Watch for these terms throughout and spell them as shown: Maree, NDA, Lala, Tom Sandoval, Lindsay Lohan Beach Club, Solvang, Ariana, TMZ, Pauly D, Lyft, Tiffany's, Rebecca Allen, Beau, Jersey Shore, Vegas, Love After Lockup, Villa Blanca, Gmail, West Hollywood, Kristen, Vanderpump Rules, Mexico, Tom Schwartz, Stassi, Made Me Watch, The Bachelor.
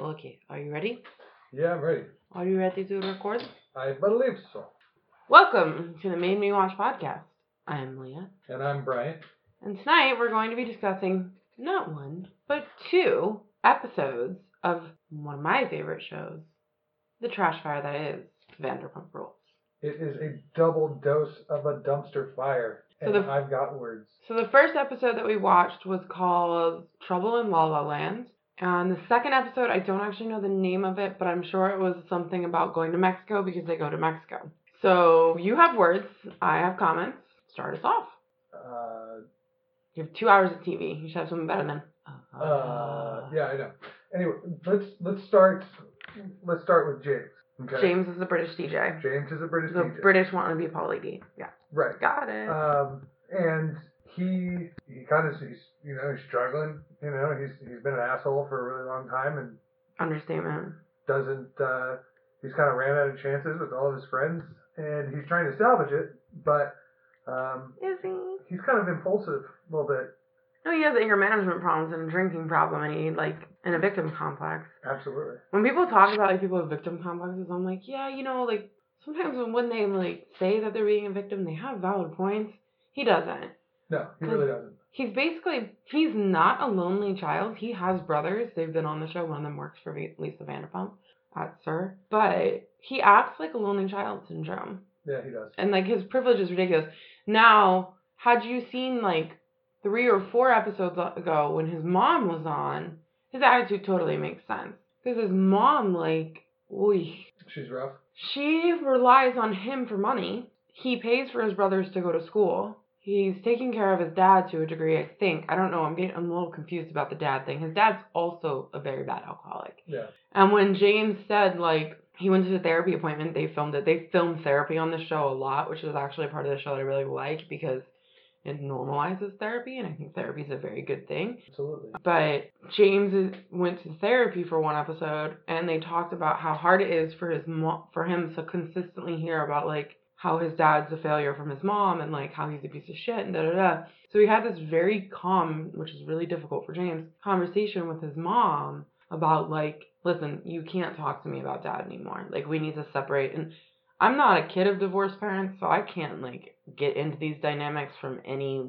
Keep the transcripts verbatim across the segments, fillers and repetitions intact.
Okay, are you ready? Yeah, I'm ready. Are you ready to record? I believe so. Welcome to the Made Me Watch podcast. I'm Leah. And I'm Brian. And tonight we're going to be discussing not one, but two episodes of one of my favorite shows, the trash fire that is Vanderpump Rules. It is a double dose of a dumpster fire, and so the, I've got words. So the first episode that we watched was called Trouble in La La Land, and the second episode, I don't actually know the name of it, but I'm sure it was something about going to Mexico because they go to Mexico. So you have words, I have comments. Start us off. Uh, you have two hours of T V. You should have something better than. Uh, uh, yeah, I know. Anyway, let's let's start. Let's start with James. Okay. James is a British D J. James is a British the D J. The British want to be Pauly D. Yeah. Right. Got it. Um, and he he kind of he's you know he's struggling. You know he's he's been an asshole for a really long time and. Understatement. Doesn't uh, he's kind of ran out of chances with all of his friends and he's trying to salvage it, but um, is he? He's kind of impulsive a little bit. No, he has anger management problems and a drinking problem, and he, like, and a victim complex. Absolutely. When people talk about, like, people with victim complexes, I'm like, yeah, you know, like, sometimes when they, like, say that they're being a victim, they have valid points. He doesn't. No, he really doesn't. He's basically, he's not a lonely child. He has brothers. They've been on the show. One of them works for Lisa Vanderpump at S U R. But he acts like a lonely child syndrome. Yeah, he does. And, like, his privilege is ridiculous. Now, had you seen, like, three or four episodes ago when his mom was on, his attitude totally makes sense. Because his mom, like, oy. She's rough. She relies on him for money. He pays for his brothers to go to school. He's taking care of his dad to a degree, I think. I don't know. I'm getting I'm a little confused about the dad thing. His dad's also a very bad alcoholic. Yeah. And when James said, like, he went to the therapy appointment, they filmed it. They film therapy on the show a lot, which is actually part of the show that I really like because it normalizes therapy, and I think therapy is a very good thing. Absolutely. But James is, went to therapy for one episode, and they talked about how hard it is for his mo- for him to consistently hear about, like, how his dad's a failure from his mom, and, like, how he's a piece of shit, and da-da-da. So he had this very calm, which is really difficult for James, conversation with his mom about, like, listen, you can't talk to me about dad anymore. Like, we need to separate, and I'm not a kid of divorced parents, so I can't, like, get into these dynamics from any,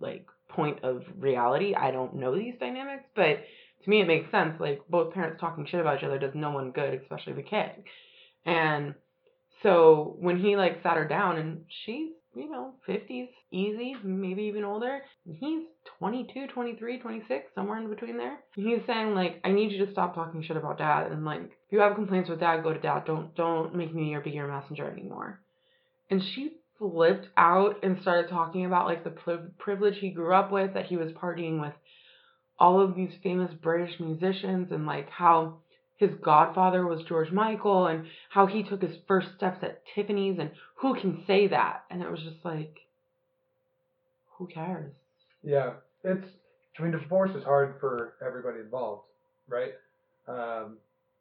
like, point of reality. I don't know these dynamics, but to me it makes sense. Like, both parents talking shit about each other does no one good, especially the kid. And so when he, like, sat her down, and she's, you know, fifties, easy, maybe even older, and he's twenty-two, twenty-three, twenty-six, somewhere in between there. And he's saying, like, I need you to stop talking shit about dad, and, like, if you have complaints with dad, go to dad. Don't don't make me your be your messenger anymore. And she flipped out and started talking about, like, the pri- privilege he grew up with, that he was partying with all of these famous British musicians, and, like, how his godfather was George Michael, and how he took his first steps at Tiffany's, and who can say that? And it was just like, who cares? Yeah, it's, I mean, divorce is hard for everybody involved, right? Um,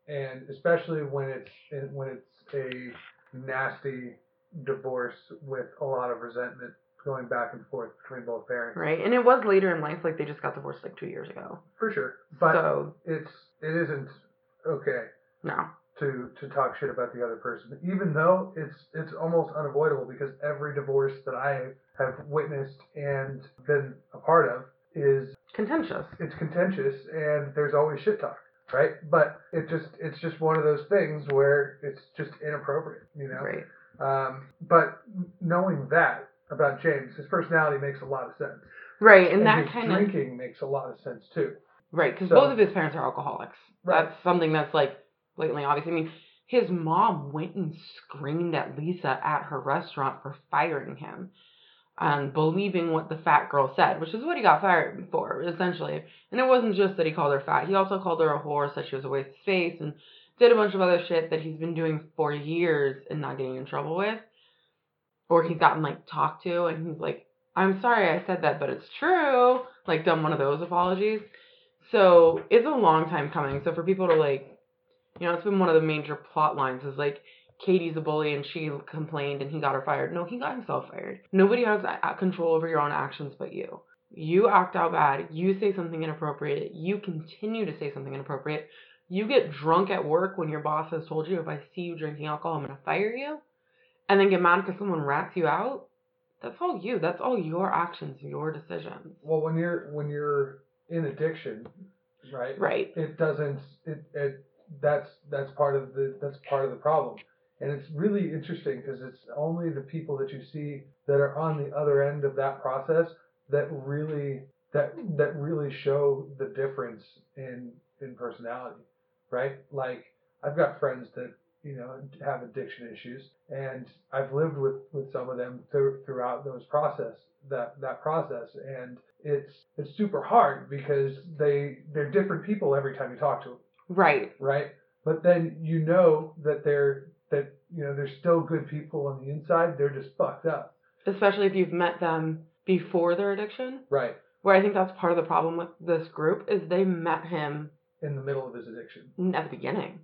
and especially when it's when it's a nasty divorce with a lot of resentment going back and forth between both parents. Right, and it was later in life, like, they just got divorced like two years ago. For sure, but so, it's it isn't okay. No. To to talk shit about the other person, even though it's it's almost unavoidable because every divorce that I have witnessed and been a part of is contentious. It's contentious, and there's always shit talk, right? But it just it's just one of those things where it's just inappropriate, you know. Right. Um, but knowing that about James, his personality makes a lot of sense. Right, and, and that kind of drinking makes a lot of sense too. Right, because so, both of his parents are alcoholics. Right. That's something that's, like, blatantly obvious. I mean, his mom went and screamed at Lisa at her restaurant for firing him and believing what the fat girl said, which is what he got fired for, essentially. And it wasn't just that he called her fat. He also called her a whore, said she was a waste of space, and did a bunch of other shit that he's been doing for years and not getting in trouble with. Or he's gotten, like, talked to, and he's like, I'm sorry I said that, but it's true. Like, done one of those apologies. So it's a long time coming. So for people to, like, you know, it's been one of the major plot lines is, like, Katie's a bully and she complained and he got her fired. No, he got himself fired. Nobody has control over your own actions but you. You act out bad. You say something inappropriate. You continue to say something inappropriate. You get drunk at work when your boss has told you, if I see you drinking alcohol, I'm going to fire you, and then get mad because someone rats you out. That's all you. That's all your actions, your decisions. Well, when you're when you're in addiction, right? Right. It doesn't. It, it that's that's part of the that's part of the problem. And it's really interesting because it's only the people that you see that are on the other end of that process that really that that really show the difference in in personality, right? Like I've got friends that, you know, have addiction issues, and I've lived with, with some of them th- throughout those process that that process, and it's it's super hard because they they're different people every time you talk to them. Right. Right. But then you know that they're that you know they're still good people on the inside. They're just fucked up. Especially if you've met them before their addiction. Right. Where I think that's part of the problem with this group is they met him in the middle of his addiction. At the beginning.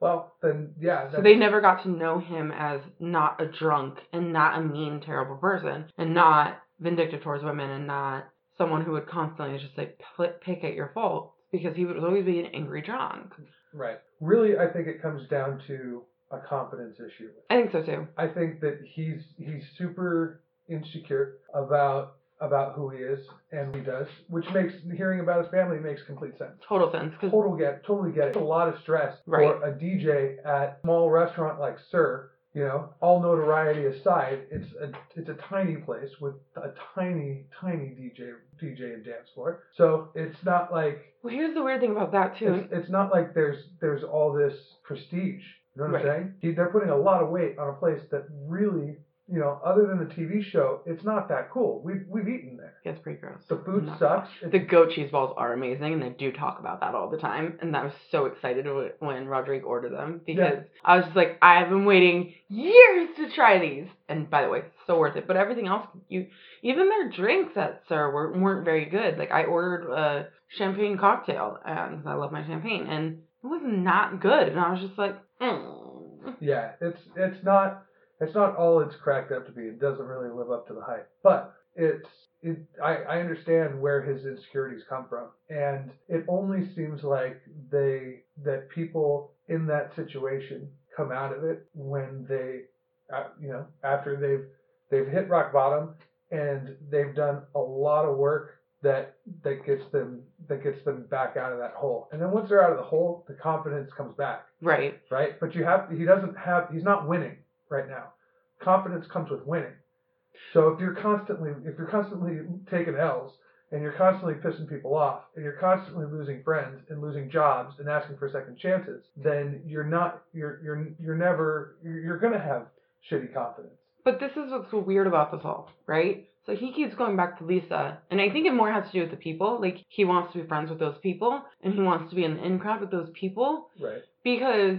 Well, then, yeah. So they never got to know him as not a drunk and not a mean, terrible person and not vindictive towards women and not someone who would constantly just like pick at your faults, because he would always be an angry drunk. Right. Really, I think it comes down to a confidence issue. I think so too. I think that he's he's super insecure about about who he is and what he does, which makes hearing about his family makes complete sense. Total sense. Total get, totally get it. A lot of stress right. for a D J at a small restaurant like S U R, you know, all notoriety aside, it's a it's a tiny place with a tiny, tiny D J D J and dance floor. So it's not like... Well, here's the weird thing about that too. It's, it's not like there's there's all this prestige. You know what right. I'm saying? They're putting a lot of weight on a place that really... You know, other than the T V show, it's not that cool. We've we've eaten there. Yeah, it's pretty gross. The food not sucks. The goat cheese balls are amazing, and they do talk about that all the time. And I was so excited when Rodrigue ordered them because yeah. I was just like, I've been waiting years to try these. And by the way, so worth it. But everything else, you even their drinks at S U R were, weren't very good. Like I ordered a champagne cocktail, and I love my champagne, and it was not good. And I was just like, mm. yeah, it's it's not. It's not all it's cracked up to be. It doesn't really live up to the hype. But it's it. I, I understand where his insecurities come from, and it only seems like they that people in that situation come out of it when they, uh, you know, after they've they've hit rock bottom and they've done a lot of work that that gets them that gets them back out of that hole. And then once they're out of the hole, the confidence comes back. Right. Right. But you have he doesn't have he's not winning. Right now, confidence comes with winning. So if you're constantly if you're constantly taking L's and you're constantly pissing people off and you're constantly losing friends and losing jobs and asking for second chances, then you're not you're you're you're never you're, you're gonna have shitty confidence. But this is what's so weird about this all, right? So he keeps going back to Lisa, and I think it more has to do with the people. Like he wants to be friends with those people, and he wants to be in the in crowd with those people, right? Because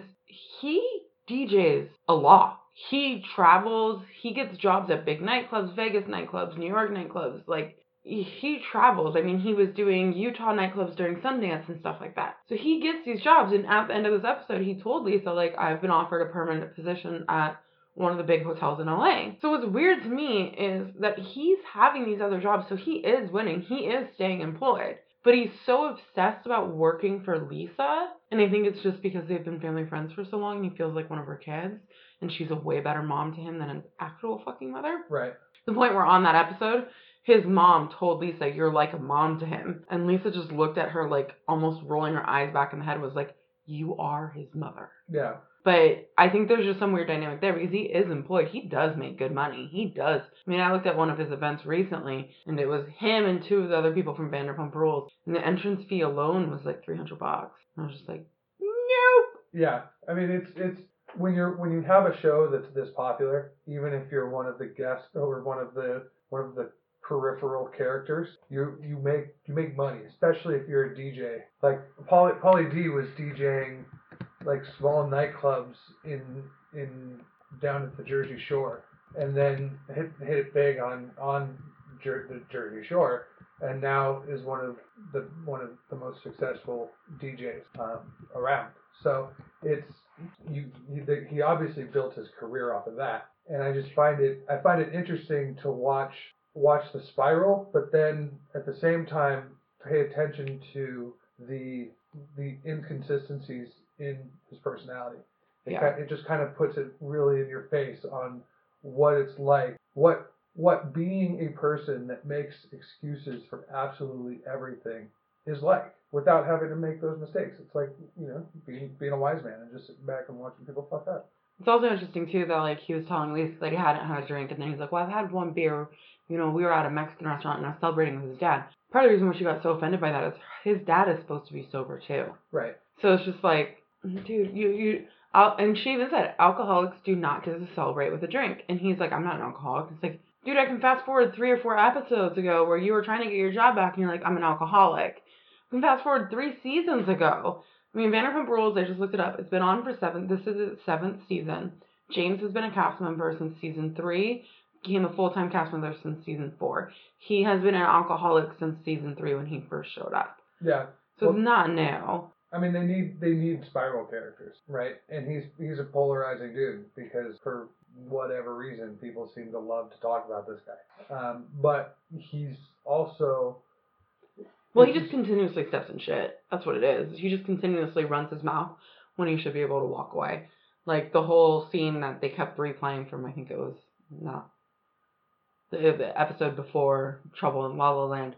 he D Js a lot. He travels, he gets jobs at big nightclubs, Vegas nightclubs, New York nightclubs, like, he travels. I mean, he was doing Utah nightclubs during Sundance and stuff like that. So he gets these jobs, and at the end of this episode, he told Lisa, like, I've been offered a permanent position at one of the big hotels in L A. So what's weird to me is that he's having these other jobs, so he is winning, he is staying employed. But he's so obsessed about working for Lisa, and I think it's just because they've been family friends for so long, and he feels like one of her kids, and she's a way better mom to him than an actual fucking mother. Right. The point where on that episode, his mom told Lisa, you're like a mom to him, and Lisa just looked at her like almost rolling her eyes back in the head, was like, you are his mother. Yeah. But I think there's just some weird dynamic there because he is employed. He does make good money. He does. I mean, I looked at one of his events recently, and it was him and two of the other people from Vanderpump Rules, and the entrance fee alone was like three hundred bucks. And I was just like, nope. Yeah. I mean, it's it's when you're when you have a show that's this popular, even if you're one of the guests or one of the one of the peripheral characters, you you make you make money, especially if you're a D J. Like Pauly, Pauly D was DJing like small nightclubs in in down at the Jersey Shore, and then hit hit it big on on Jer- the Jersey Shore, and now is one of the one of the most successful D Js um, around. So it's you he, he obviously built his career off of that, and I just find it I find it interesting to watch watch the spiral, but then at the same time pay attention to the the inconsistencies in his personality. It, yeah. kind, it just kind of puts it really in your face on what it's like, what what being a person that makes excuses for absolutely everything is like, without having to make those mistakes. It's like, you know, being being a wise man and just sitting back and watching people fuck up. It's also interesting, too, that, like, he was telling Lisa that he hadn't had a drink, and then he's like, well, I've had one beer. You know, we were at a Mexican restaurant, and I was celebrating with his dad. Part of the reason why she got so offended by that is his dad is supposed to be sober, too. Right. So it's just like, dude, you... you I'll, and she even said, alcoholics do not get to celebrate with a drink. And he's like, I'm not an alcoholic. It's like, dude, I can fast forward three or four episodes ago where you were trying to get your job back, and you're like, I'm an alcoholic. I can fast forward three seasons ago. I mean, Vanderpump Rules, I just looked it up. It's been on for seven. This is its seventh season. James has been a cast member since season three. Became a full-time cast member since season four. He has been an alcoholic since season three when he first showed up. Yeah. So well, it's not new. I mean, they need they need spiral characters, right? And he's he's a polarizing dude because for whatever reason, people seem to love to talk about this guy. Um, but he's also... Well, he just continuously steps in shit. That's what it is. He just continuously runs his mouth when he should be able to walk away. Like, the whole scene that they kept replaying from, I think it was not the, the episode before Trouble in La La Land,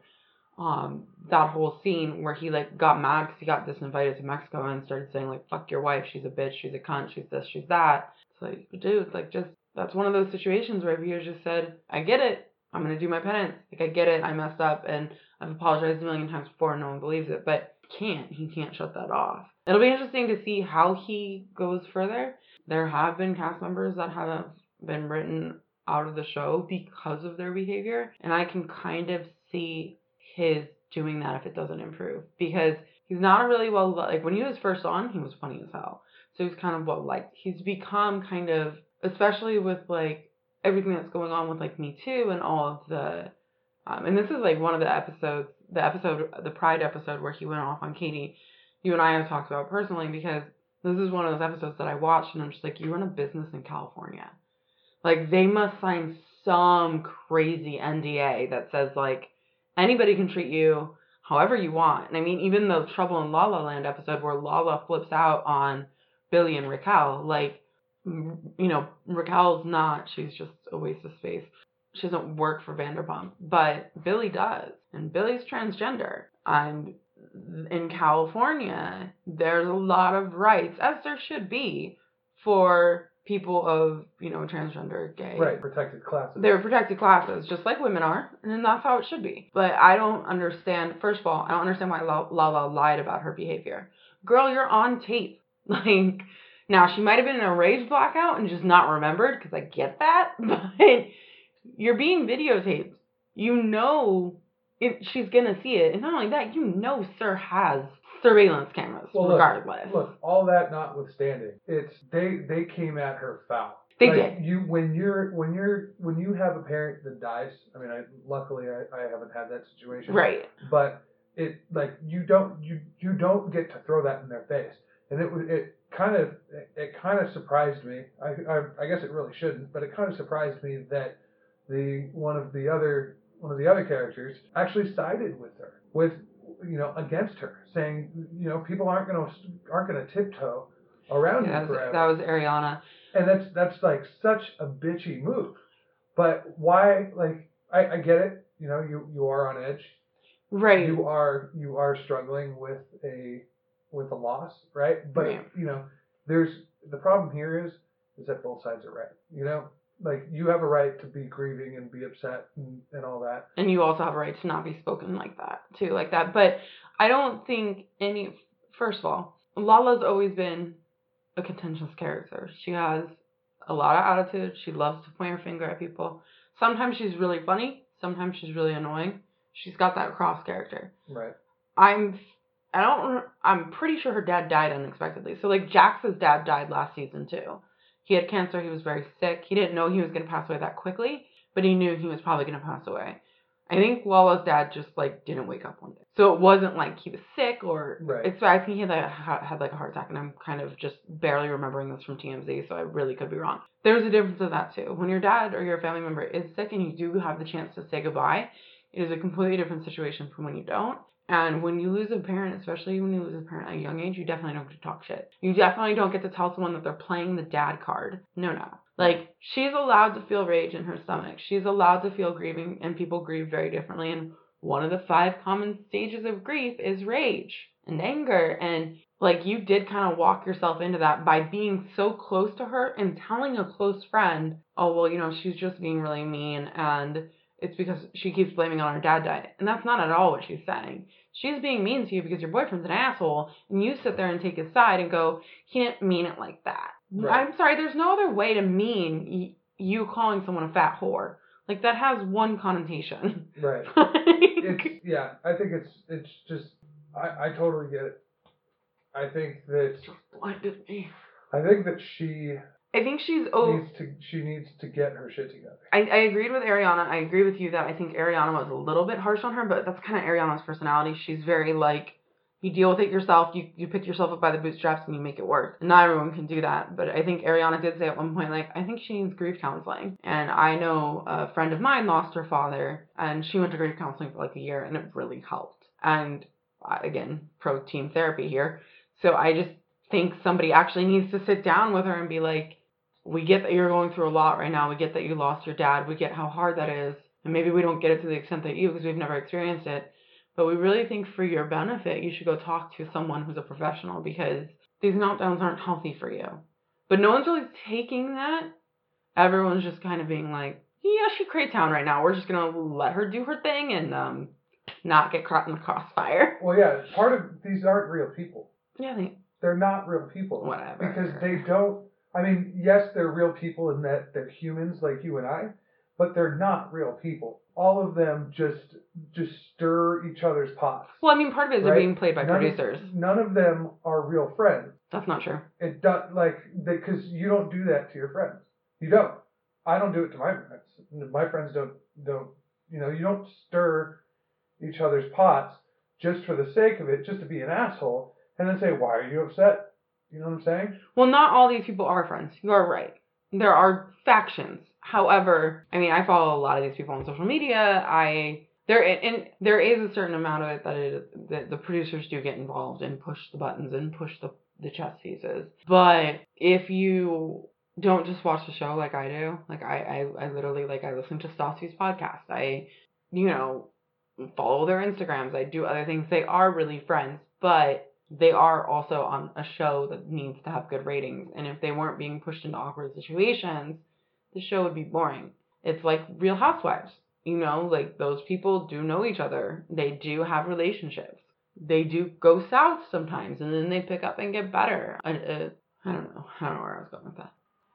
um, that whole scene where he, like, got mad because he got disinvited to Mexico and started saying, like, fuck your wife, she's a bitch, she's a cunt, she's this, she's that. It's like, dude, it's like, just, that's one of those situations where if you just said, I get it, I'm going to do my penance. Like, I get it, I messed up, and I've apologized a million times before and no one believes it, but he can't. He can't shut that off. It'll be interesting to see how he goes further. There have been cast members that haven't been written out of the show because of their behavior, and I can kind of see his doing that if it doesn't improve, because he's not a really well, like, when he was first on, he was funny as hell. So he's kind of well liked. He's become kind of, especially with, like, everything that's going on with, like, Me Too and all of the, um, and this is, like, one of the episodes, the episode, the Pride episode where he went off on Katie, you and I have talked about personally, because this is one of those episodes that I watched and I'm just like, you run a business in California. Like, they must sign some crazy N D A that says, like, anybody can treat you however you want. And I mean, even the Trouble in La La Land episode where Lala flips out on Billy and Raquel, like, you know, Raquel's not, she's just a waste of space. She doesn't work for Vanderpump, but Billy does, and Billy's transgender. And in California, there's a lot of rights, as there should be, for people of, you know, transgender, gay. Right, protected classes. They're protected classes, just like women are, and that's how it should be. But I don't understand, first of all, I don't understand why Lala lied about her behavior. Girl, you're on tape. Like... Now, she might have been in a rage blackout and just not remembered, because I get that, but you're being videotaped. You know it, she's going to see it. And not only that, you know S U R has surveillance cameras, well, regardless. Look, look, all that notwithstanding, it's they, they came at her foul. They like, did. You, when, you're, when, you're, when you have a parent that dies, I mean, I, luckily I, I haven't had that situation. Right. But it like you don't you, you don't get to throw that in their face. And it was it kind of it kind of surprised me. I, I I guess it really shouldn't, but it kind of surprised me that the one of the other one of the other characters actually sided with her, with you know against her, saying you know people aren't gonna aren't gonna tiptoe around yeah, you forever. That was Ariana, and that's that's like such a bitchy move. But why? Like I, I get it. You know you, you are on edge. Right. You are you are struggling with a. with a loss, right? But, yeah. you know, there's, the problem here is, is that both sides are right, you know? Like, you have a right to be grieving and be upset and, and all that. And you also have a right to not be spoken like that, too, like that. But I don't think any, first of all, Lala's always been a contentious character. She has a lot of attitude. She loves to point her finger at people. Sometimes she's really funny. Sometimes she's really annoying. She's got that cross character. Right. I'm... I don't, I'm pretty sure her dad died unexpectedly. So, like, Jax's dad died last season, too. He had cancer. He was very sick. He didn't know he was going to pass away that quickly, but he knew he was probably going to pass away. I think Lala's dad just, like, didn't wake up one day. So it wasn't like he was sick or... Right. It's, I think he had, had, like, a heart attack, and I'm kind of just barely remembering this from T M Z, so I really could be wrong. There's a difference of that, too. When your dad or your family member is sick and you do have the chance to say goodbye, it is a completely different situation from when you don't. And when you lose a parent, especially when you lose a parent at a young age, you definitely don't get to talk shit. You definitely don't get to tell someone that they're playing the dad card. No, no. Like, she's allowed to feel rage in her stomach. She's allowed to feel grieving, and people grieve very differently. And one of the five common stages of grief is rage and anger. And, like, you did kind of walk yourself into that by being so close to her and telling a close friend, oh, well, you know, she's just being really mean, and it's because she keeps blaming on her dad died. And that's not at all what she's saying. She's being mean to you because your boyfriend's an asshole, and you sit there and take his side and go, he didn't mean it like that. Right. I'm sorry, there's no other way to mean you calling someone a fat whore. Like, that has one connotation. Right. Like, it's, yeah, I think it's it's just, I, I totally get it. I think that... Just blinded me. I think that she... I think she's oh, needs to, she needs to get her shit together. I, I agreed with Ariana. I agree with you that I think Ariana was a little bit harsh on her, but that's kind of Ariana's personality. She's very, like, you deal with it yourself, you, you pick yourself up by the bootstraps, and you make it work. And not everyone can do that, but I think Ariana did say at one point, like, I think she needs grief counseling. And I know a friend of mine lost her father, and she went to grief counseling for, like, a year, and it really helped. And, again, pro-team therapy here. So I just think somebody actually needs to sit down with her and be like, we get that you're going through a lot right now. We get that you lost your dad. We get how hard that is. And maybe we don't get it to the extent that you, because we've never experienced it. But we really think for your benefit, you should go talk to someone who's a professional, because these meltdowns aren't healthy for you. But no one's really taking that. Everyone's just kind of being like, yeah, she's crazy town right now. We're just going to let her do her thing and um, not get caught in the crossfire. Well, yeah, part of these aren't real people. Yeah, they... They're not real people. Whatever. Because they don't. I mean, yes, they're real people in that they're humans like you and I, but they're not real people. All of them just just stir each other's pots. Well, I mean, part of it is right? They're being played by none producers. Of, none of them are real friends. That's not true. It does, like, because you don't do that to your friends. You don't. I don't do it to my friends. My friends don't don't. You know, you don't stir each other's pots just for the sake of it, just to be an asshole, and then say, "Why are you upset?" You know what I'm saying? Well, not all these people are friends. You are right. There are factions. However, I mean, I follow a lot of these people on social media. I there and there is a certain amount of it that it that the producers do get involved and push the buttons and push the the chess pieces. But if you don't just watch the show like I do, like I I, I literally like I listen to Stassi's podcast. I you know follow their Instagrams. I do other things. They are really friends, but they are also on a show that needs to have good ratings. And if they weren't being pushed into awkward situations, the show would be boring. It's like Real Housewives. You know, like, those people do know each other. They do have relationships. They do go south sometimes, and then they pick up and get better. I, uh, I don't know. I don't know where I was going with that.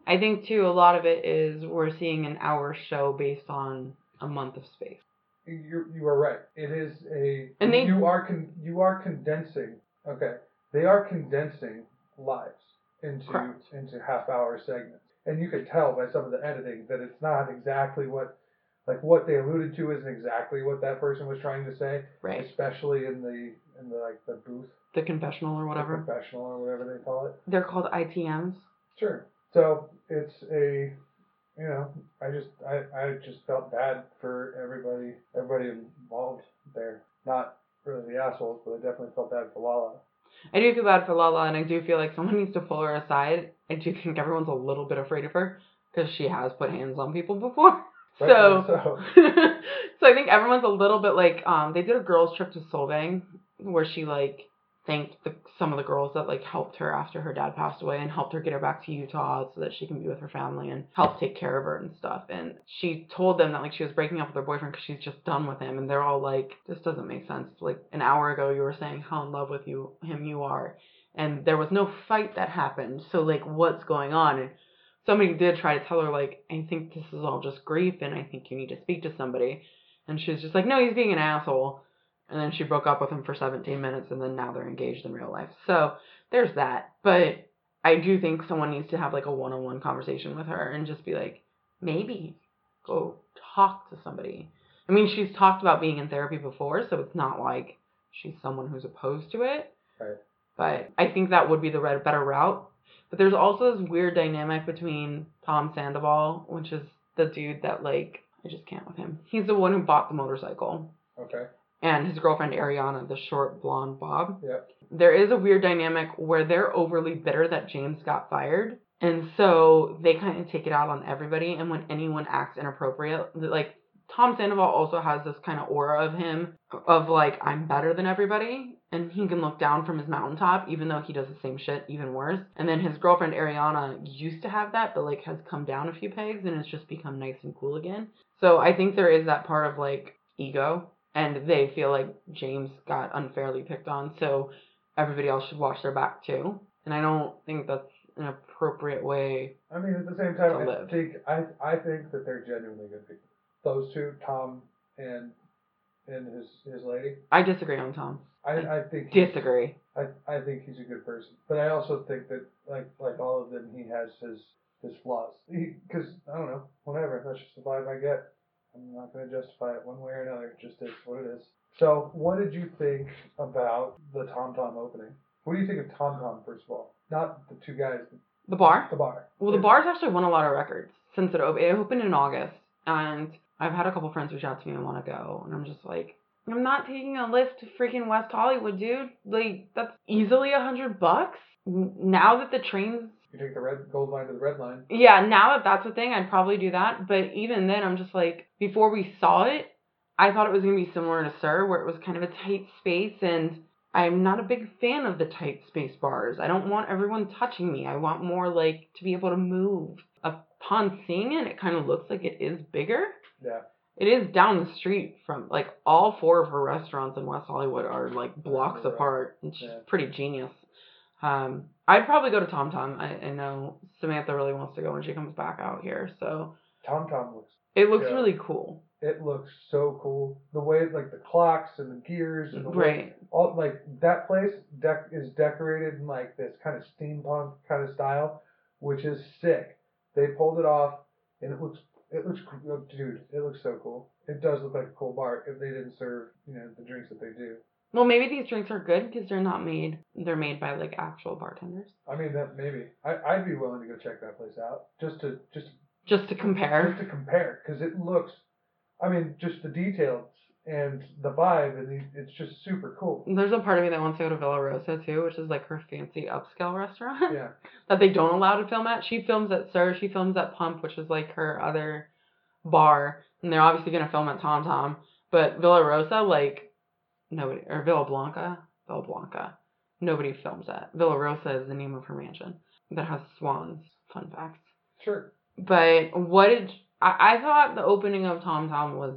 I think, too, a lot of it is we're seeing an hour show based on a month of space. You you are right. It is a... And they, you are con- You are condensing... Okay, they are condensing lives into Correct. into half-hour segments, and you could tell by some of the editing that it's not exactly what, like what they alluded to isn't exactly what that person was trying to say, right? Especially in the in the like the booth, the confessional or whatever, the confessional or whatever they call it. They're called I T Ms. Sure. So it's a, you know, I just I, I just felt bad for everybody everybody involved there, not. Really the assholes, but I definitely felt bad for Lala. I do feel bad for Lala, and I do feel like someone needs to pull her aside. I do think everyone's a little bit afraid of her, because she has put hands on people before. Right, so, so. so I think everyone's a little bit like, um, they did a girls trip to Solvang, where she, like, thanked the, some of the girls that, like, helped her after her dad passed away, and helped her get her back to Utah so that she can be with her family and help take care of her and stuff. And she told them that, like, she was breaking up with her boyfriend because she's just done with him. And they're all like, this doesn't make sense. Like, an hour ago you were saying how in love with you him you are. And there was no fight that happened. So, like, what's going on? And somebody did try to tell her, like, I think this is all just grief, and I think you need to speak to somebody. And she was just like, no, he's being an asshole. And then she broke up with him for seventeen minutes, and then now they're engaged in real life. So there's that. But I do think someone needs to have, like, a one-on-one conversation with her and just be like, maybe go talk to somebody. I mean, she's talked about being in therapy before, so it's not like she's someone who's opposed to it. Right. But I think that would be the better route. But there's also this weird dynamic between Tom Sandoval, which is the dude that, like, I just can't with him. He's the one who bought the motorcycle. Okay. and his girlfriend Ariana, the short blonde bob. Yep. There is a weird dynamic where they're overly bitter that James got fired, and so they kind of take it out on everybody. And when anyone acts inappropriate, like Tom Sandoval also has this kind of aura of him, of like, I'm better than everybody, and he can look down from his mountaintop, even though he does the same shit, even worse. And then his girlfriend Ariana used to have that, but like has come down a few pegs, and it's just become nice and cool again. So I think there is that part of like ego, and they feel like James got unfairly picked on, so everybody else should wash their back too. And I don't think that's an appropriate way. I mean, at the same time, I think I I think that they're genuinely good people. Those two, Tom and and his his lady. I disagree on Tom. I I, I think disagree. I, I think he's a good person, but I also think that like like all of them, he has his his flaws. Because I don't know, whatever. That's just the vibe I get. I'm not going to justify it one way or another. It just is what it is. So, what did you think about the TomTom opening? What do you think of TomTom, first of all? Not the two guys. The bar. The bar. Well, the bar's actually won a lot of records since it opened. It opened in August, and I've had a couple friends reach out to me and want to go, and I'm just like, I'm not taking a Lyft to freaking West Hollywood, dude. Like, that's easily a hundred bucks. Now that the trains... You take the red gold line to the red line. Yeah, now that that's a thing, I'd probably do that. But even then, I'm just like, before we saw it, I thought it was going to be similar to S U R, where it was kind of a tight space, and I'm not a big fan of the tight space bars. I don't want everyone touching me. I want more, like, to be able to move. Upon seeing it, it kind of looks like it is bigger. Yeah. It is down the street from, like, all four of her restaurants in West Hollywood are, like, blocks yeah. apart. It's yeah. pretty genius. Um, I'd probably go to TomTom. I, I know Samantha really wants to go when she comes back out here, so. TomTom looks. It looks yeah. really cool. It looks so cool. The way, like, the clocks and the gears and the right. way, all, like, that place dec- is decorated in, like, this kind of steampunk kind of style, which is sick. They pulled it off, and it looks It looks, dude, it looks so cool. It does look like a cool bar if they didn't serve, you know, the drinks that they do. Well, maybe these drinks are good because they're not made, they're made by, like, actual bartenders. I mean, that maybe. I, I'd be willing to go check that place out just to, just, just to compare. Just to compare because it looks, I mean, just the details and the vibe, and the, it's just super cool. There's a part of me that wants to go to Villa Rosa, too, which is, like, her fancy upscale restaurant. Yeah. That they don't allow to film at. She films at S U R. She films at Pump, which is, like, her other bar. And they're obviously going to film at TomTom. But Villa Rosa, like, nobody... Or Villa Blanca? Villa Blanca. Nobody films at. Villa Rosa is the name of her mansion that has swans. Fun fact. Sure. But what did... I, I thought the opening of TomTom was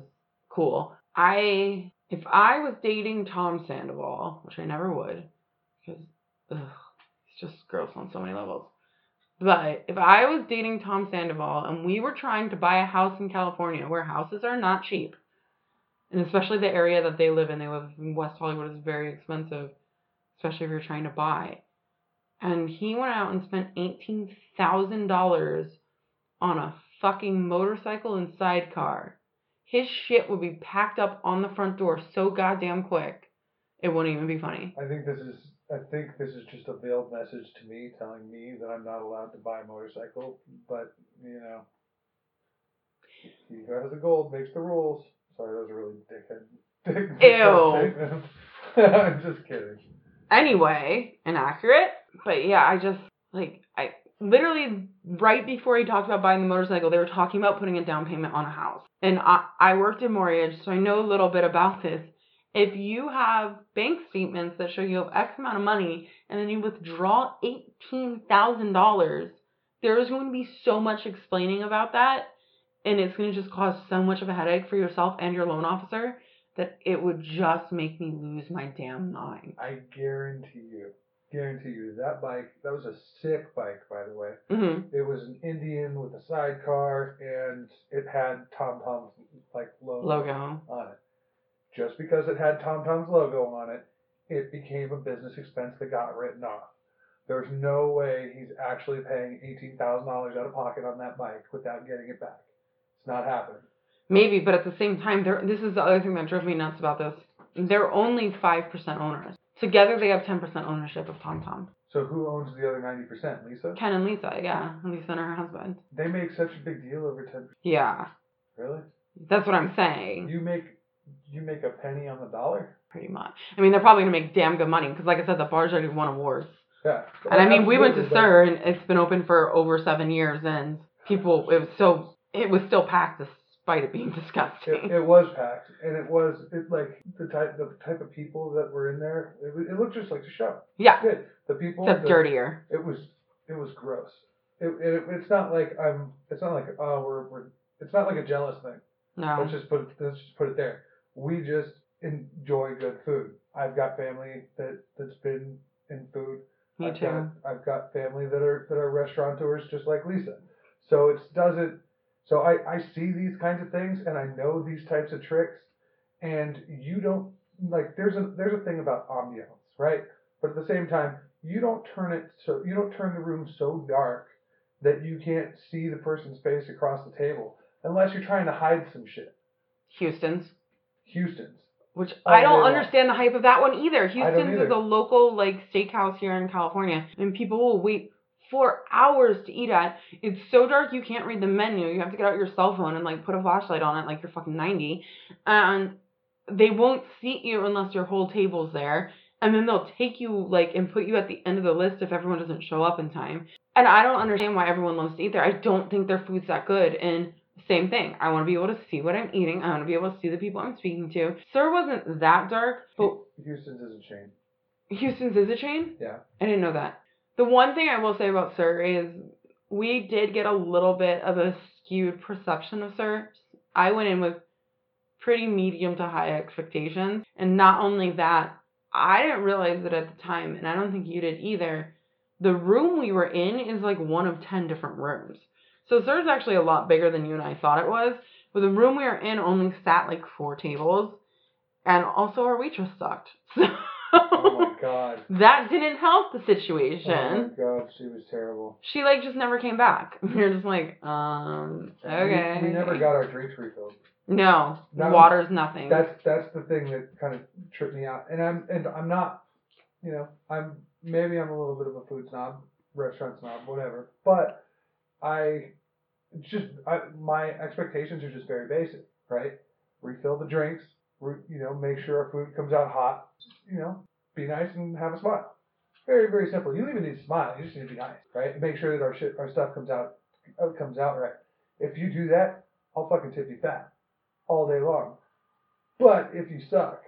cool. I, if I was dating Tom Sandoval, which I never would, because, ugh, it's just gross on so many levels. But if I was dating Tom Sandoval and we were trying to buy a house in California where houses are not cheap, and especially the area that they live in, they live in West Hollywood, is very expensive, especially if you're trying to buy. And he went out and spent eighteen thousand dollars on a fucking motorcycle and sidecar. His shit would be packed up on the front door so goddamn quick, it wouldn't even be funny. I think this is I think this is just a veiled message to me telling me that I'm not allowed to buy a motorcycle, but, you know, he who has the gold makes the rules. Sorry, that was a really dickhead. dickhead Ew. Dickhead. I'm just kidding. Anyway, inaccurate, but yeah, I just, like, I literally right before he talked about buying the motorcycle, they were talking about putting a down payment on a house. And I, I worked in mortgage, so I know a little bit about this. If you have bank statements that show you have X amount of money, and then you withdraw eighteen thousand dollars, there is going to be so much explaining about that, and it's going to just cause so much of a headache for yourself and your loan officer that it would just make me lose my damn mind. I guarantee you. Guarantee you that bike, that was a sick bike, by the way. Mm-hmm. It was an Indian with a sidecar, and it had TomTom's, like, logo, logo on it. Just because it had TomTom's logo on it, it became a business expense that got written off. There's no way he's actually paying eighteen thousand dollars out of pocket on that bike without getting it back. It's not happening. Maybe, but at the same time, this is the other thing that drove me nuts about this. They're only five percent owners. Together, they have ten percent ownership of TomTom. So who owns the other ninety percent? Lisa? Ken and Lisa, yeah. Lisa and her husband. They make such a big deal over ten percent. Yeah. Really? That's what I'm saying. You make you make a penny on the dollar. Pretty much. I mean, they're probably going to make damn good money because, like I said, the bar's already won awards. Yeah. So and I mean, we went to S U R and it's been open for over seven years and people, it was so, it was still packed despite it being disgusting. It, it was packed and it was, it like the type, the type of people that were in there, it, it looked just like the show. Yeah. It did. The people. Except the, dirtier. It was, it was gross. It, it, it's not like I'm, it's not like, oh, we're, we're, it's not like a jealous thing. No. Let's just put it, let's just put it there. We just enjoy good food. I've got family that, that's been in food. Me I've too. Got, I've got family that are that are restaurateurs just like Lisa. So it doesn't so I, I see these kinds of things and I know these types of tricks and you don't like there's a there's a thing about ambiance, right? But at the same time, you don't turn it so you don't turn the room so dark that you can't see the person's face across the table unless you're trying to hide some shit. Houston's. Houston's. Which I don't understand the hype of that one either. Houston's is a local like steakhouse here in California, and people will wait for hours to eat at. It's so dark you can't read the menu. You have to get out your cell phone and like put a flashlight on it, like you're fucking ninety. And they won't seat you unless your whole table's there, and then they'll take you like and put you at the end of the list if everyone doesn't show up in time. And I don't understand why everyone loves to eat there. I don't think their food's that good, and same thing. I want to be able to see what I'm eating. I want to be able to see the people I'm speaking to. S U R wasn't that dark, but Houston's is a chain. Houston's is a chain? Yeah. I didn't know that. The one thing I will say about S U R is we did get a little bit of a skewed perception of S U R. I went in with pretty medium to high expectations. And not only that, I didn't realize that at the time, and I don't think you did either, the room we were in is like one of ten different rooms. So S U R is actually a lot bigger than you and I thought it was. But the room we were in only sat like four tables. And also our waitress sucked. So oh my God. That didn't help the situation. Oh my God, she was terrible. She like just never came back. We were just like, um, okay. We, we never got our drinks refilled. No, that water's was, nothing. That's that's the thing that kind of tripped me out. And I'm and I'm not, you know, I'm maybe I'm a little bit of a food snob, restaurant snob, whatever. But I... Just I, my expectations are just very basic, right? Refill the drinks, re, you know, make sure our food comes out hot, you know, be nice and have a smile. Very, very simple. You don't even need to smile. You just need to be nice, right? Make sure that our shit, our stuff comes out, comes out right. If you do that, I'll fucking tip you fat all day long. But if you suck,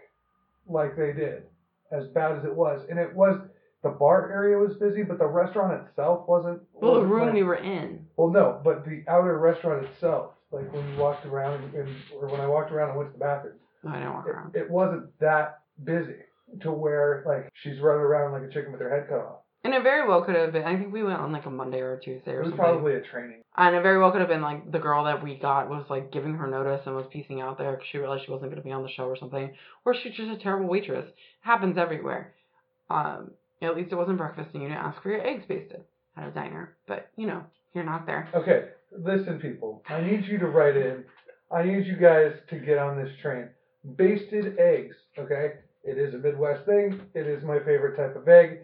like they did, as bad as it was, and it was. The bar area was busy, but the restaurant itself wasn't. Well, the room we were in. Well, no, but the outer restaurant itself, like when you walked around, and, or when I walked around and went to the bathroom. I didn't walk around. It wasn't that busy to where, like, she's running around like a chicken with her head cut off. And it very well could have been, I think we went on like a Monday or a Tuesday or something. It was probably a training. And it very well could have been like the girl that we got was like giving her notice and was piecing out there because she realized she wasn't going to be on the show or something. Or she's just a terrible waitress. It happens everywhere. Um... At least it wasn't breakfast and you didn't ask for your eggs basted at a diner. But, you know, you're not there. Okay, listen, people. I need you to write in. I need you guys to get on this train. Basted eggs, okay? It is a Midwest thing. It is my favorite type of egg.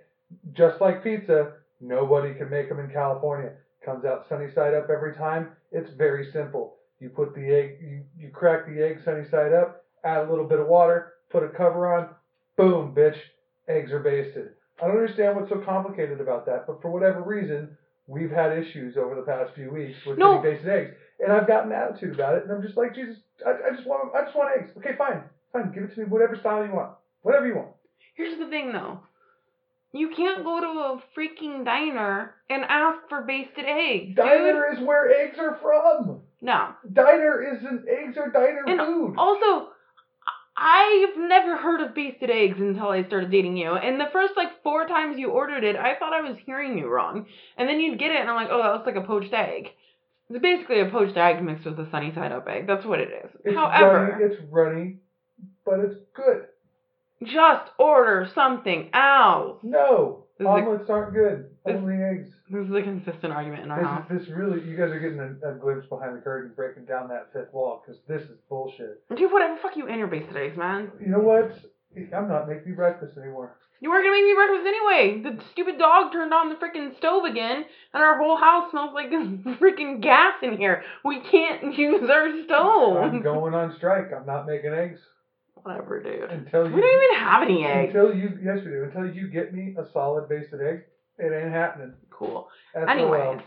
Just like pizza, nobody can make them in California. Comes out sunny side up every time. It's very simple. You put the egg, you, you crack the egg sunny side up, add a little bit of water, put a cover on, boom, bitch, eggs are basted. I don't understand what's so complicated about that, but for whatever reason, we've had issues over the past few weeks with no. getting basted eggs, and I've got an attitude about it, and I'm just like, Jesus, I, I just want, I just want eggs. Okay, fine, fine, give it to me, whatever style you want, whatever you want. Here's the thing, though, you can't go to a freaking diner and ask for basted eggs. Diner dude. Is where eggs are from. No, diner isn't eggs are diner and food. Also. I've never heard of basted eggs until I started dating you. And the first, like, four times you ordered it, I thought I was hearing you wrong. And then you'd get it, and I'm like, oh, that looks like a poached egg. It's basically a poached egg mixed with a sunny-side-up egg. That's what it is. It's However... Runny, it's runny, but it's good. Just order something else. No. Omelets aren't good. This, Only eggs. This is a consistent argument in our this, house. This really... You guys are getting a, a glimpse behind the curtain, breaking down that fifth wall, because this is bullshit. Dude, whatever. Fuck you and your basted eggs, man. You know what? I'm not making you breakfast anymore. You weren't going to make me breakfast anyway. The stupid dog turned on the freaking stove again, and our whole house smells like freaking gas in here. We can't use our stove. I'm going on strike. I'm not making eggs. Whatever, dude. Until you, we don't even have any eggs. Until you, yes, we do. Until you get me a solid basted egg, it ain't happening. Cool. That's anyways,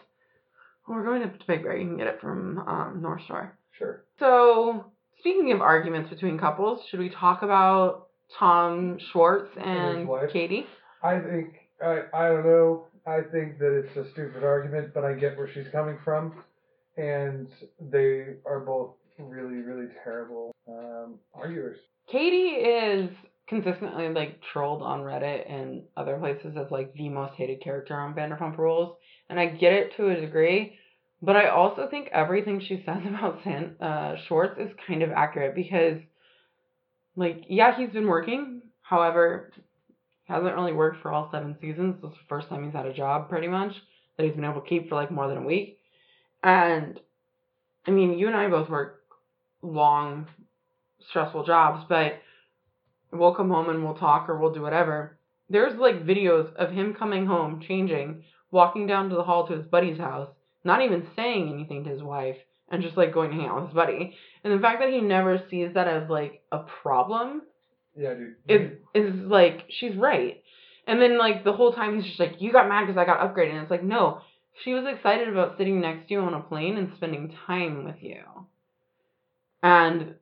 we're going to Bigberry. You can get it from um, North Shore. Sure. So, speaking of arguments between couples, should we talk about Tom Schwartz and, and Katie? I think, I, I don't know. I think that it's a stupid argument, but I get where she's coming from. And they are both really, really terrible um, arguers. Katie is consistently, like, trolled on Reddit and other places as, like, the most hated character on Vanderpump Rules. And I get it to a degree. But I also think everything she says about San, uh, Schwartz is kind of accurate because, like, yeah, he's been working. However, hasn't really worked for all seven seasons. This is the first time he's had a job, pretty much, that he's been able to keep for, like, more than a week. And, I mean, you and I both work long, stressful jobs, but we'll come home and we'll talk or we'll do whatever. There's, like, videos of him coming home, changing, walking down to the hall to his buddy's house, not even saying anything to his wife, and just, like, going to hang out with his buddy. And the fact that he never sees that as, like, a problem yeah, dude. is, is like, she's right. And then, like, the whole time he's just like, you got mad because I got upgraded. And it's like, no, she was excited about sitting next to you on a plane and spending time with you. And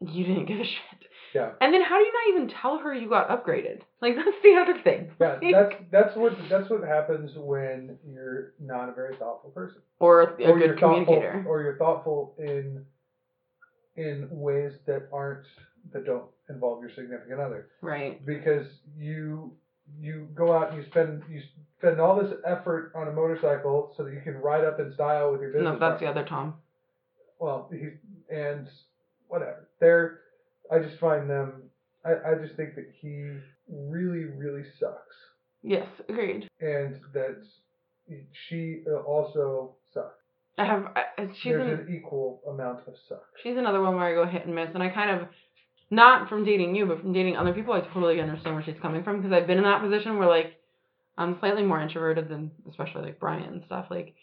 you didn't give a shit. Yeah. And then how do you not even tell her you got upgraded? Like, that's the other thing. Yeah, that's that's what that's what happens when you're not a very thoughtful person. Or a, a or good communicator. Thoughtful, or you're thoughtful in in ways that aren't that don't involve your significant other. Right. Because you you go out and you spend you spend all this effort on a motorcycle so that you can ride up in style with your business. No, that's partner. The other Tom. Well, he and whatever. They're I just find them, I, I just think that he really, really sucks. Yes, agreed. And that she also sucks. I have, I, she's There's an, an equal amount of suck. She's another one where I go hit and miss, and I kind of, not from dating you, but from dating other people, I totally understand where she's coming from, because I've been in that position where, like, I'm slightly more introverted than, especially, like, Brian and stuff. Like,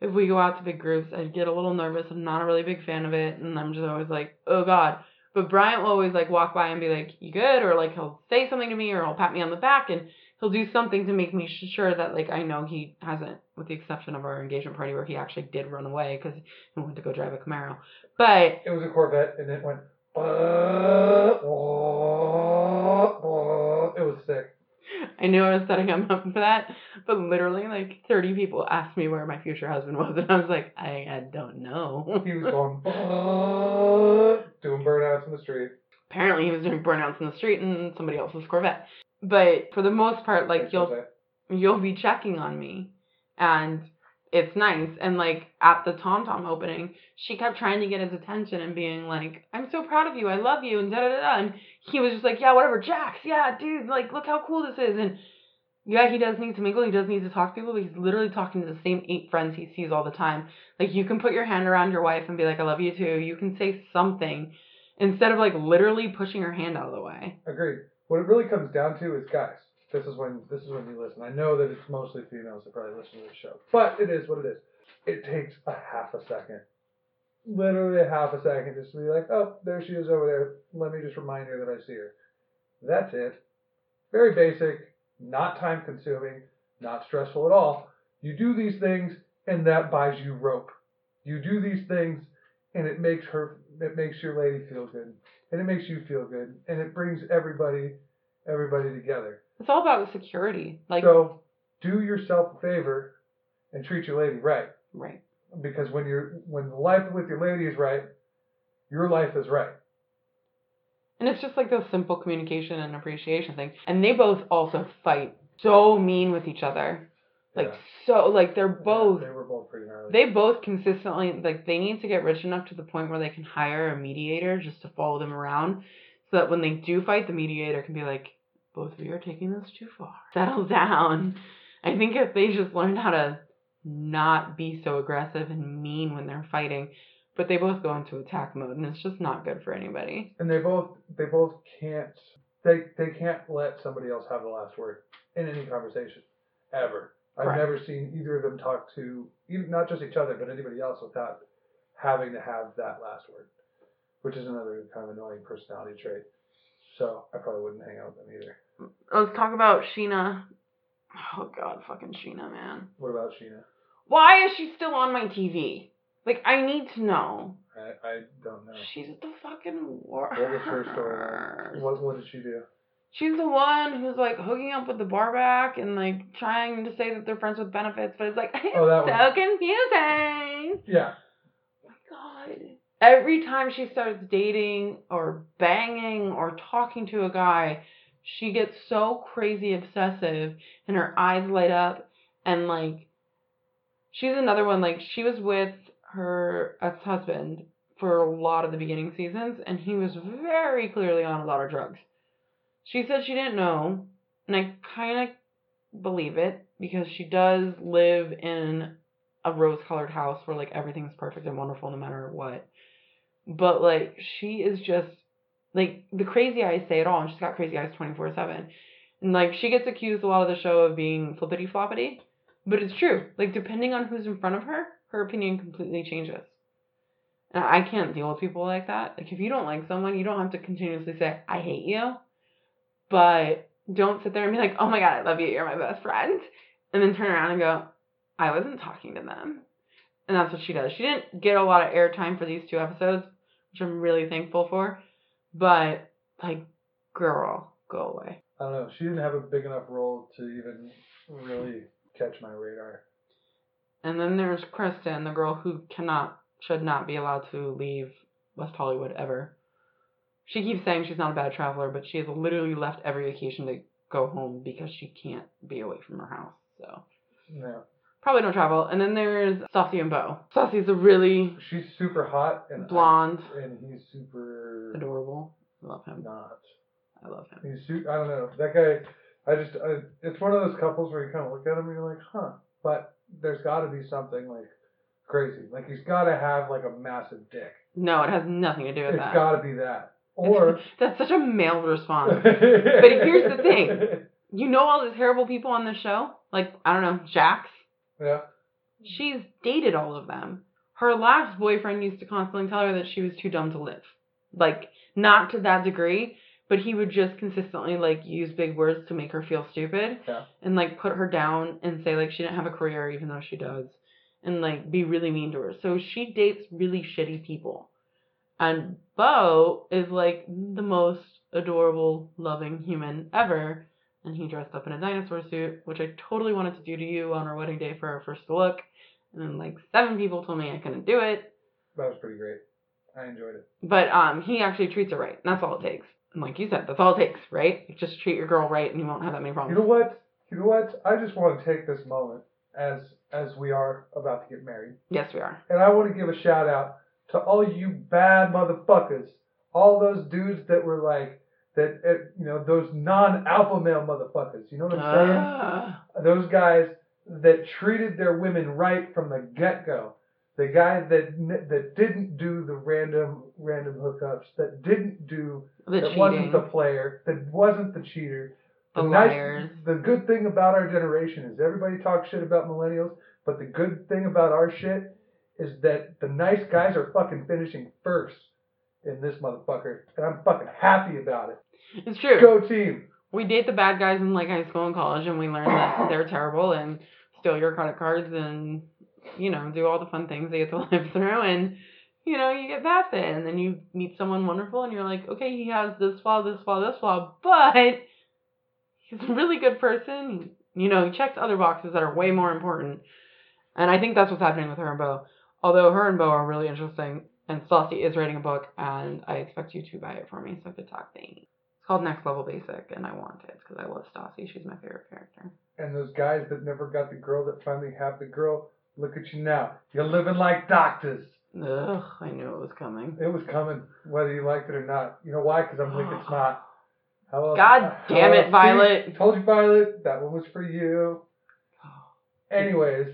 if we go out to big groups, I get a little nervous. I'm not a really big fan of it, and I'm just always like, oh, God. But Bryant will always, like, walk by and be like, you good? Or, like, he'll say something to me or he'll pat me on the back and he'll do something to make me sure that, like, I know he hasn't, with the exception of our engagement party where he actually did run away because he went to go drive a Camaro. But it was a Corvette and it went, uh, uh, uh. It was sick. I knew I was setting him up for that, but literally, like, thirty people asked me where my future husband was, and I was like, I, I don't know. He was going, uh, doing burnouts in the street. Apparently, he was doing burnouts in the street in somebody else's Corvette. But for the most part, like, you'll, you'll be checking on me, and it's nice. And, like, at the TomTom opening, she kept trying to get his attention and being like, I'm so proud of you, I love you, and da-da-da-da. And he was just like, yeah, whatever, Jax, yeah, dude, like, look how cool this is. And, yeah, he does need to mingle, he does need to talk to people, but he's literally talking to the same eight friends he sees all the time. Like, you can put your hand around your wife and be like, I love you too. You can say something instead of, like, literally pushing her hand out of the way. Agreed. What it really comes down to is, guys, This is when this is when you listen. I know that it's mostly females that probably listen to the show, but it is what it is. It takes a half a second, literally a half a second, just to be like, oh, there she is over there. Let me just remind her that I see her. That's it. Very basic, not time consuming, not stressful at all. You do these things, and that buys you rope. You do these things, and it makes her, it makes your lady feel good, and it makes you feel good, and it brings everybody, everybody together. It's all about security. Like, so do yourself a favor and treat your lady right. Right. Because when you're when life with your lady is right, your life is right. And it's just like this simple communication and appreciation thing. And they both also fight so mean with each other. Like, yeah. so, like, they're both... Yeah, they were both pretty gnarly. They both consistently, like, they need to get rich enough to the point where they can hire a mediator just to follow them around so that when they do fight, the mediator can be like, both of you are taking this too far. Settle down. I think if they just learned how to not be so aggressive and mean when they're fighting, but they both go into attack mode, and it's just not good for anybody. And they both they both can't they they can't let somebody else have the last word in any conversation ever. I've right. never seen either of them talk to even not just each other, but anybody else without having to have that last word. which is another kind of annoying personality trait. So I probably wouldn't hang out with them either. Let's talk about Scheana. Oh, God, fucking Scheana, man. What about Scheana? Why is she still on my T V? Like, I need to know. I, I don't know. She's the fucking worst. What was her story? What, what did she do? She's the one who's, like, hooking up with the barback and, like, trying to say that they're friends with benefits, but it's, like, it's oh, that so one. confusing. Yeah. Oh, my God. Every time she starts dating or banging or talking to a guy, she gets so crazy obsessive and her eyes light up and, like, she's another one. Like, she was with her ex-husband for a lot of the beginning seasons and he was very clearly on a lot of drugs. She said she didn't know, and I kind of believe it because she does live in a rose-colored house where, like, everything's perfect and wonderful no matter what. But, like, she is just, like, the crazy eyes say it all, and she's got crazy eyes twenty-four seven. And, like, she gets accused a lot of the show of being flippity-floppity, but it's true. Like, depending on who's in front of her, her opinion completely changes. And I can't deal with people like that. Like, if you don't like someone, you don't have to continuously say, I hate you. But don't sit there and be like, oh, my God, I love you. You're my best friend. And then turn around and go, I wasn't talking to them. And that's what she does. She didn't get a lot of airtime for these two episodes, which I'm really thankful for. But, like, girl, go away. I don't know. She didn't have a big enough role to even really catch my radar. And then there's Kristen, the girl who cannot, should not be allowed to leave West Hollywood ever. She keeps saying she's not a bad traveler, but she has literally left every occasion to go home because she can't be away from her house. So, yeah. Probably don't travel. And then there's Stassi and Beau. Stassi's a really... She's super hot. And blonde. I, and he's super... adorable. I love him. Not. I love him. He's su- I don't know. That guy, I just... I, it's one of those couples where you kind of look at him and you're like, huh. But there's got to be something, like, crazy. Like, he's got to have, like, a massive dick. No, it has nothing to do with it's that. It's got to be that. Or that's such a male response. But here's the thing. You know all these terrible people on this show? Like, I don't know, Jax? Yeah. She's dated all of them. Her last boyfriend used to constantly tell her that she was too dumb to live. Like, not to that degree, but he would just consistently, like, use big words to make her feel stupid. Yeah. And, like, put her down and say, like, she didn't have a career even though she does. And, like, be really mean to her. So she dates really shitty people. And Beau is, like, the most adorable, loving human ever. And he dressed up in a dinosaur suit, which I totally wanted to do to you on our wedding day for our first look. And then, like, seven people told me I couldn't do it. That was pretty great. I enjoyed it. But um, he actually treats her right. And that's all it takes. And like you said, that's all it takes, right? Like, just treat your girl right and you won't have that many problems. You know what? You know what? I just want to take this moment as as we are about to get married. Yes, we are. And I want to give a shout out to all you bad motherfuckers, all those dudes that were like, that, you know, those non-alpha male motherfuckers, you know what I'm saying? Uh. Those guys that treated their women right from the get-go. The guy that that didn't do the random random hookups, that didn't do, the that cheating. wasn't the player, that wasn't the cheater. The, the nice, liars. The good thing about our generation is everybody talks shit about millennials, but the good thing about our shit is that the nice guys are fucking finishing first in this motherfucker, and I'm fucking happy about it. It's true. Go team. We date the bad guys in, like, high school and college, and we learn that they're terrible and steal your credit cards and, you know, do all the fun things they get to live through, and, you know, you get past it, and then you meet someone wonderful, and you're like, okay, he has this flaw, this flaw, this flaw, but he's a really good person. You know, he checks other boxes that are way more important, and I think that's what's happening with her and Beau. Although her and Beau are really interesting, and Stassi is writing a book, and I expect you to buy it for me, so I could talk things. It's called Next Level Basic, and I want it because I love Stassi. She's my favorite character. And those guys that never got the girl that finally have the girl, look at you now. You're living like doctors. Ugh, I knew it was coming. It was coming, whether you liked it or not. You know why? Because I'm Lincoln Snot. Hello. God damn it, Violet. See? Told you, Violet. That one was for you. Anyways.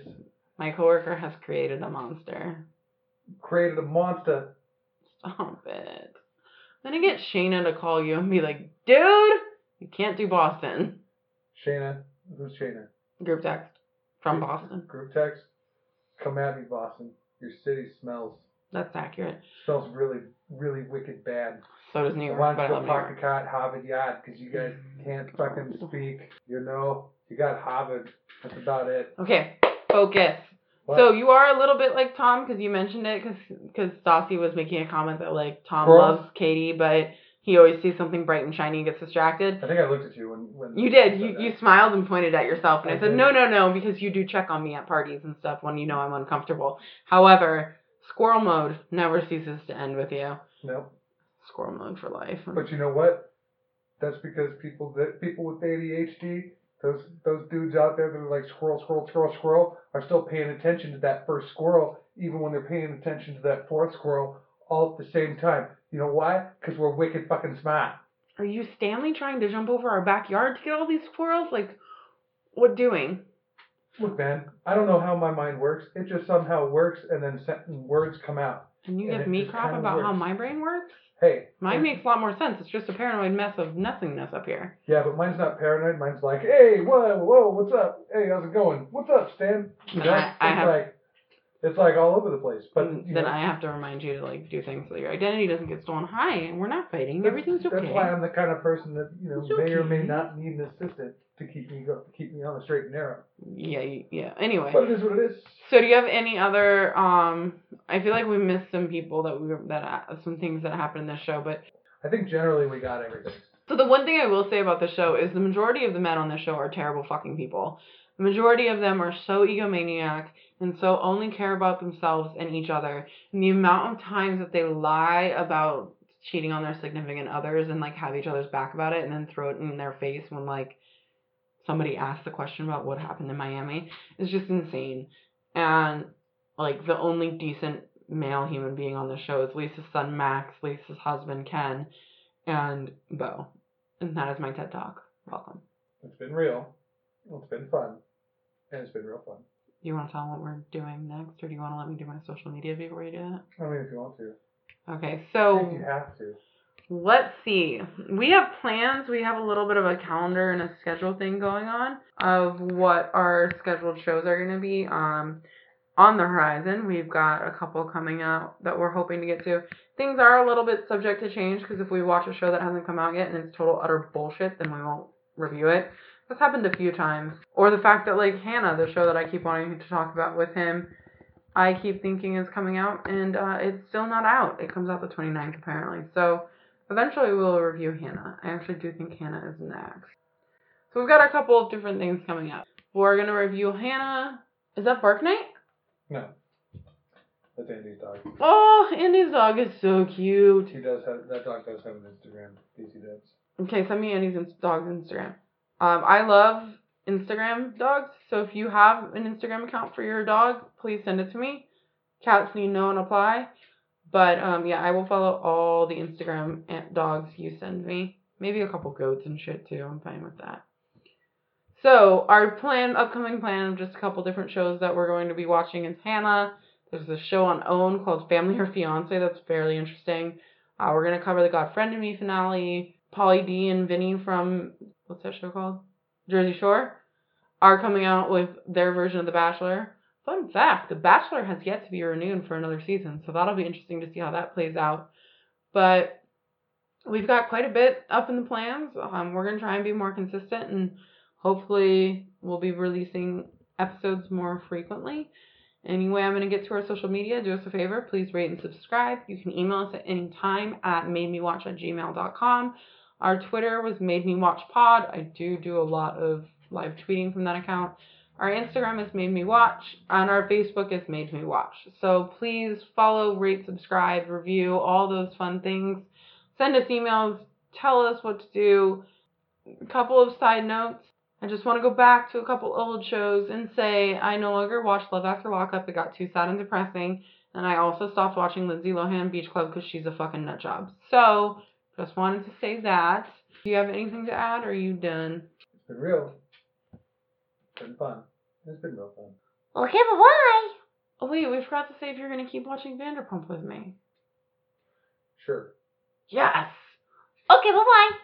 My coworker has created a monster. Created a monster. Stop it. I'm going to get Scheana to call you and be like, dude, you can't do Boston. Scheana? Who's Scheana? Group text. From Boston. Group text? Come at me, Boston. Your city smells. That's accurate. Smells really, really wicked bad. So does New York. I want to park the cat, Harvard Yard, because you guys can't fucking speak. You know, you got Harvard. That's about it. Okay, focus. What? So you are a little bit like Tom, because you mentioned it, because Stassi was making a comment that, like, Tom loves Katie, but he always sees something bright and shiny and gets distracted. I think I looked at you when... when you did. You you smiled and pointed at yourself, and I, I said, did. no, no, no, because you do check on me at parties and stuff when you know I'm uncomfortable. However... Squirrel mode never ceases to end with you. Nope. Squirrel mode for life. But you know what? That's because people that people with A D H D, those those dudes out there that are like squirrel, squirrel, squirrel, squirrel, are still paying attention to that first squirrel, even when they're paying attention to that fourth squirrel, all at the same time. You know why? Because we're wicked fucking smart. Are you Stanley trying to jump over our backyard to get all these squirrels? Like, what doing? Look, man, I don't know how my mind works. It just somehow works, and then words come out. And you give me crap about how my brain works? Hey. Mine makes a lot more sense. It's just a paranoid mess of nothingness up here. Yeah, but mine's not paranoid. Mine's like, hey, whoa, whoa, what's up? Hey, how's it going? What's up, Stan? You know, I, I it's, have, like, it's like all over the place. But Then know, I have to remind you to, like, do things so your identity doesn't get stolen. Hi, and we're not fighting. Everything's okay. That's why I'm the kind of person that, you know, may or may not need an assistant. To keep me go, to keep me on the straight and narrow. Yeah, yeah. Anyway. But it is what it is. So do you have any other? Um, I feel like we missed some people that we were, that uh, some things that happened in this show, but I think generally we got everything. So the one thing I will say about the show is the majority of the men on this show are terrible fucking people. The majority of them are so egomaniac and so only care about themselves and each other. And the amount of times that they lie about cheating on their significant others and like have each other's back about it and then throw it in their face when like. Somebody asked the question about what happened in Miami. It's just insane. And, like, the only decent male human being on the show is Lisa's son, Max, Lisa's husband, Ken, and Beau. And that is my TED Talk. Welcome. It's been real. It's been fun. And it's been real fun. Do you want to tell them what we're doing next, or do you want to let me do my social media before you do that? I mean, if you want to. Okay, so... If you have to. Let's see. We have plans. We have a little bit of a calendar and a schedule thing going on of what our scheduled shows are going to be um, on the horizon. We've got a couple coming out that we're hoping to get to. Things are a little bit subject to change because if we watch a show that hasn't come out yet and it's total utter bullshit, then we won't review it. That's happened a few times. Or the fact that, like, Hannah, the show that I keep wanting to talk about with him, I keep thinking is coming out, and uh, it's still not out. It comes out the twenty-ninth, apparently. So... Eventually, we'll review Hannah. I actually do think Hannah is next. So we've got a couple of different things coming up. We're going to review Hannah. Is that Bark Night? No. That's Andy's dog. Oh, Andy's dog is so cute. He does have, that dog does have an Instagram. Easy does. Okay, send me Andy's dog's Instagram. Um, I love Instagram dogs. So if you have an Instagram account for your dog, please send it to me. Cats need know and apply. But, um, yeah, I will follow all the Instagram dogs you send me. Maybe a couple goats and shit, too. I'm fine with that. So, our plan, upcoming plan, of just a couple different shows that we're going to be watching is Hannah. There's a show on OWN called Family or Fiancé that's fairly interesting. Uh, we're going to cover the God Friend of Me finale. Pauly D and Vinny from, what's that show called? Jersey Shore are coming out with their version of The Bachelor. Fun fact, The Bachelor has yet to be renewed for another season, so that'll be interesting to see how that plays out. But we've got quite a bit up in the plans. Um, we're going to try and be more consistent, and hopefully we'll be releasing episodes more frequently. Anyway, I'm going to get to our social media. Do us a favor. Please rate and subscribe. You can email us at any time at made me watch at gmail dot com. Our Twitter was made me watch pod. I do do a lot of live tweeting from that account. Our Instagram is Made Me Watch, and our Facebook is Made Me Watch. So please follow, rate, subscribe, review, all those fun things. Send us emails. Tell us what to do. A couple of side notes. I just want to go back to a couple old shows and say I no longer watch Love After Lockup. It got too sad and depressing. And I also stopped watching Lindsay Lohan Beach Club because she's a fucking nutjob. So just wanted to say that. Do you have anything to add, or are you done? It's been real. It's been fun. It's been real fun. Okay, but why? Oh, wait, we forgot to say if you're going to keep watching Vanderpump with me. Sure. Yes. Okay, but why?